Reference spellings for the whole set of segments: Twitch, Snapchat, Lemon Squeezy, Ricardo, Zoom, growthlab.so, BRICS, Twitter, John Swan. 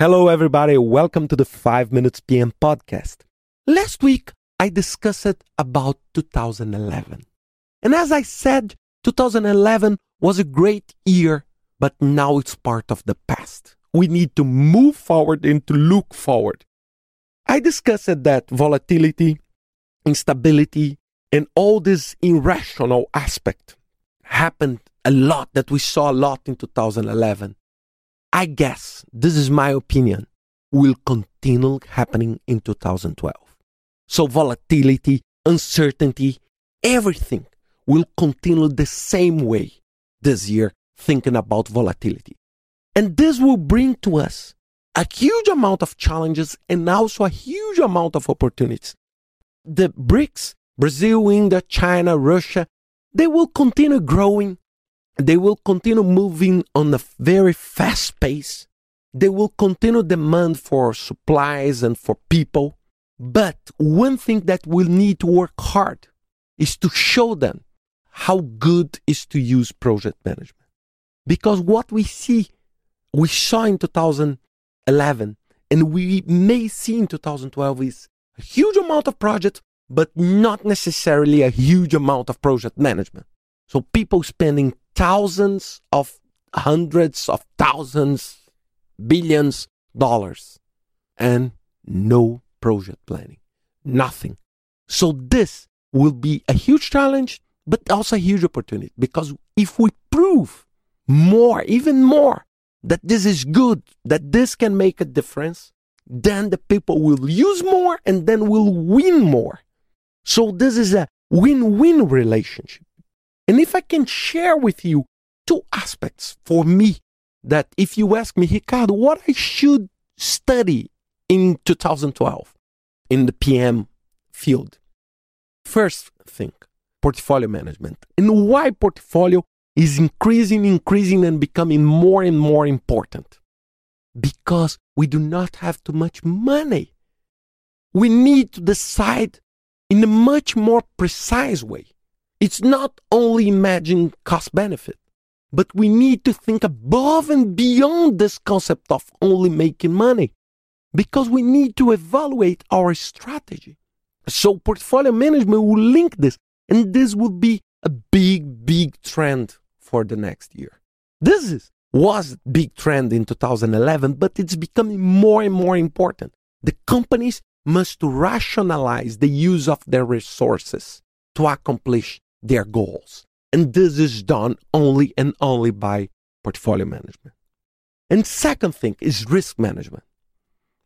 Hello everybody, welcome to the 5 Minutes PM podcast. Last week, I discussed about 2011. And as I said, 2011 was a great year, but now it's part of the past. We need to move forward and to look forward. I discussed that volatility, instability, and all this irrational aspect happened a lot, that we saw a lot in 2011. I guess, this is my opinion, will continue happening in 2012. So volatility, uncertainty, everything will continue the same way this year, thinking about volatility. And this will bring to us a huge amount of challenges and also a huge amount of opportunities. The BRICS, Brazil, India, China, Russia, they will continue growing. They will continue moving on a very fast pace. They will continue demand for supplies and for people. But one thing that we'll need to work hard is to show them how good is to use project management. Because what we saw in 2011 and we may see in 2012 is a huge amount of projects, but not necessarily a huge amount of project management. So people spending thousands of hundreds of thousands, billions dollars and no project planning, nothing. So this will be a huge challenge, but also a huge opportunity, because if we prove more, even more, that this is good, that this can make a difference, then the people will use more and then will win more. So this is a win-win relationship. And if I can share with you two aspects for me, that if you ask me, Ricardo, what I should study in 2012 in the PM field. First thing, portfolio management, and why portfolio is increasing and becoming more and more important. Because we do not have too much money. We need to decide in a much more precise way. It's not only imagining cost-benefit, but we need to think above and beyond this concept of only making money, because we need to evaluate our strategy. So portfolio management will link this, and this will be a big, big trend for the next year. This was a big trend in 2011, but it's becoming more and more important. The companies must rationalize the use of their resources to accomplish their goals. And this is done only and only by portfolio management. And second thing is risk management.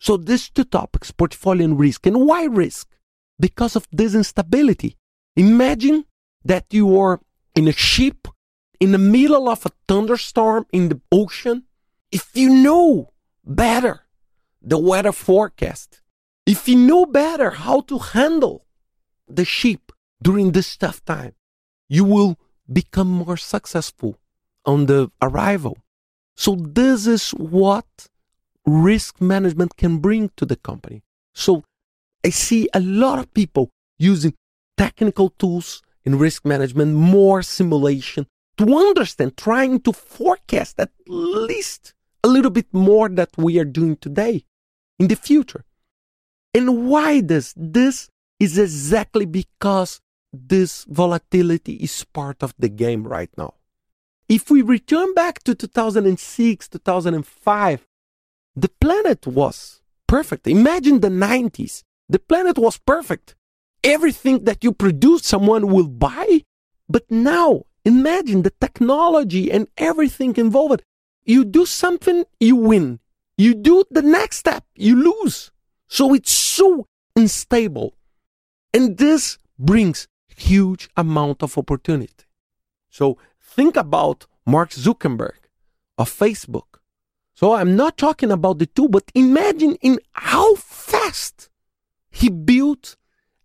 So these two topics, portfolio and risk. And why risk? Because of this instability. Imagine that you are in a ship in the middle of a thunderstorm in the ocean. If you know better the weather forecast, if you know better how to handle the ship during this tough time, you will become more successful on the arrival. So this is what risk management can bring to the company. So I see a lot of people using technical tools in risk management, more simulation, to understand, trying to forecast at least a little bit more that we are doing today in the future. And why this is exactly because this volatility is part of the game right now. If we return back to 2006, 2005, the planet was perfect. Imagine the 90s. The planet was perfect. Everything that you produce, someone will buy. But now, imagine the technology and everything involved. You do something, you win. You do the next step, you lose. So it's so unstable. And this brings huge amount of opportunity. So think about Mark Zuckerberg of Facebook. So I'm not talking about the two, but imagine in how fast he built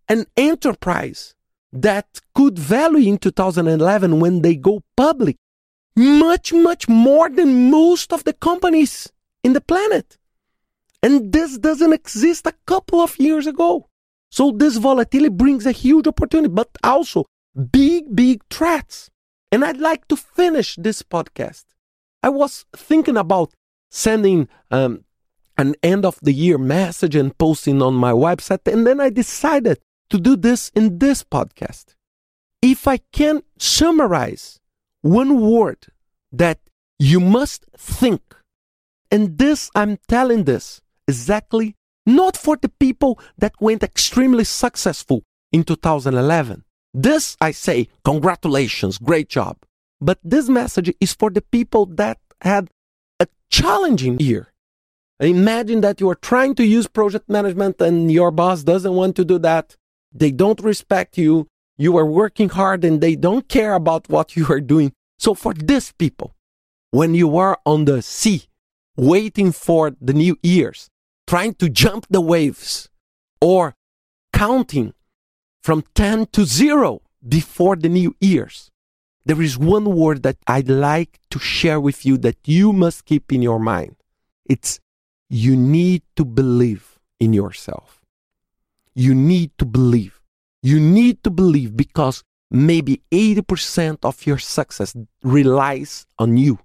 an enterprise that could value in 2011 when they go public much, much more than most of the companies in the planet. And this doesn't exist a couple of years ago. So this volatility brings a huge opportunity, but also big, big threats. And I'd like to finish this podcast. I was thinking about sending an end-of-the-year message and posting on my website, and then I decided to do this in this podcast. If I can summarize one word that you must think, and this, I'm telling this exactly not for the people that went extremely successful in 2011. This, I say, congratulations, great job. But this message is for the people that had a challenging year. Imagine that you are trying to use project management and your boss doesn't want to do that. They don't respect you. You are working hard and they don't care about what you are doing. So for these people, when you are on the sea, waiting for the new years, trying to jump the waves, or counting from 10 to 0 before the new years, there is one word that I'd like to share with you that you must keep in your mind. It's you need to believe in yourself. You need to believe. You need to believe because maybe 80% of your success relies on you,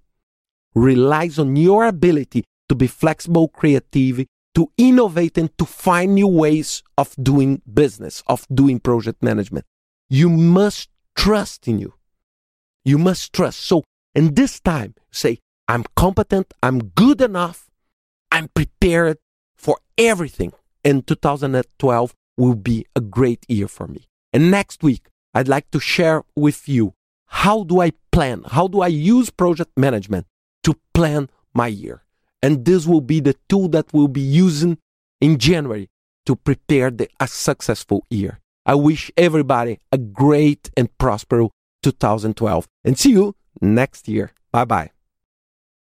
relies on your ability to be flexible, creative, to innovate and to find new ways of doing business, of doing project management. You must trust in you. You must trust. So, in this time, say, I'm competent, I'm good enough, I'm prepared for everything. And 2012 will be a great year for me. And next week, I'd like to share with you, how do I plan? How do I use project management to plan my year? And this will be the tool that we'll be using in January to prepare a successful year. I wish everybody a great and prosperous 2012. And see you next year. Bye-bye.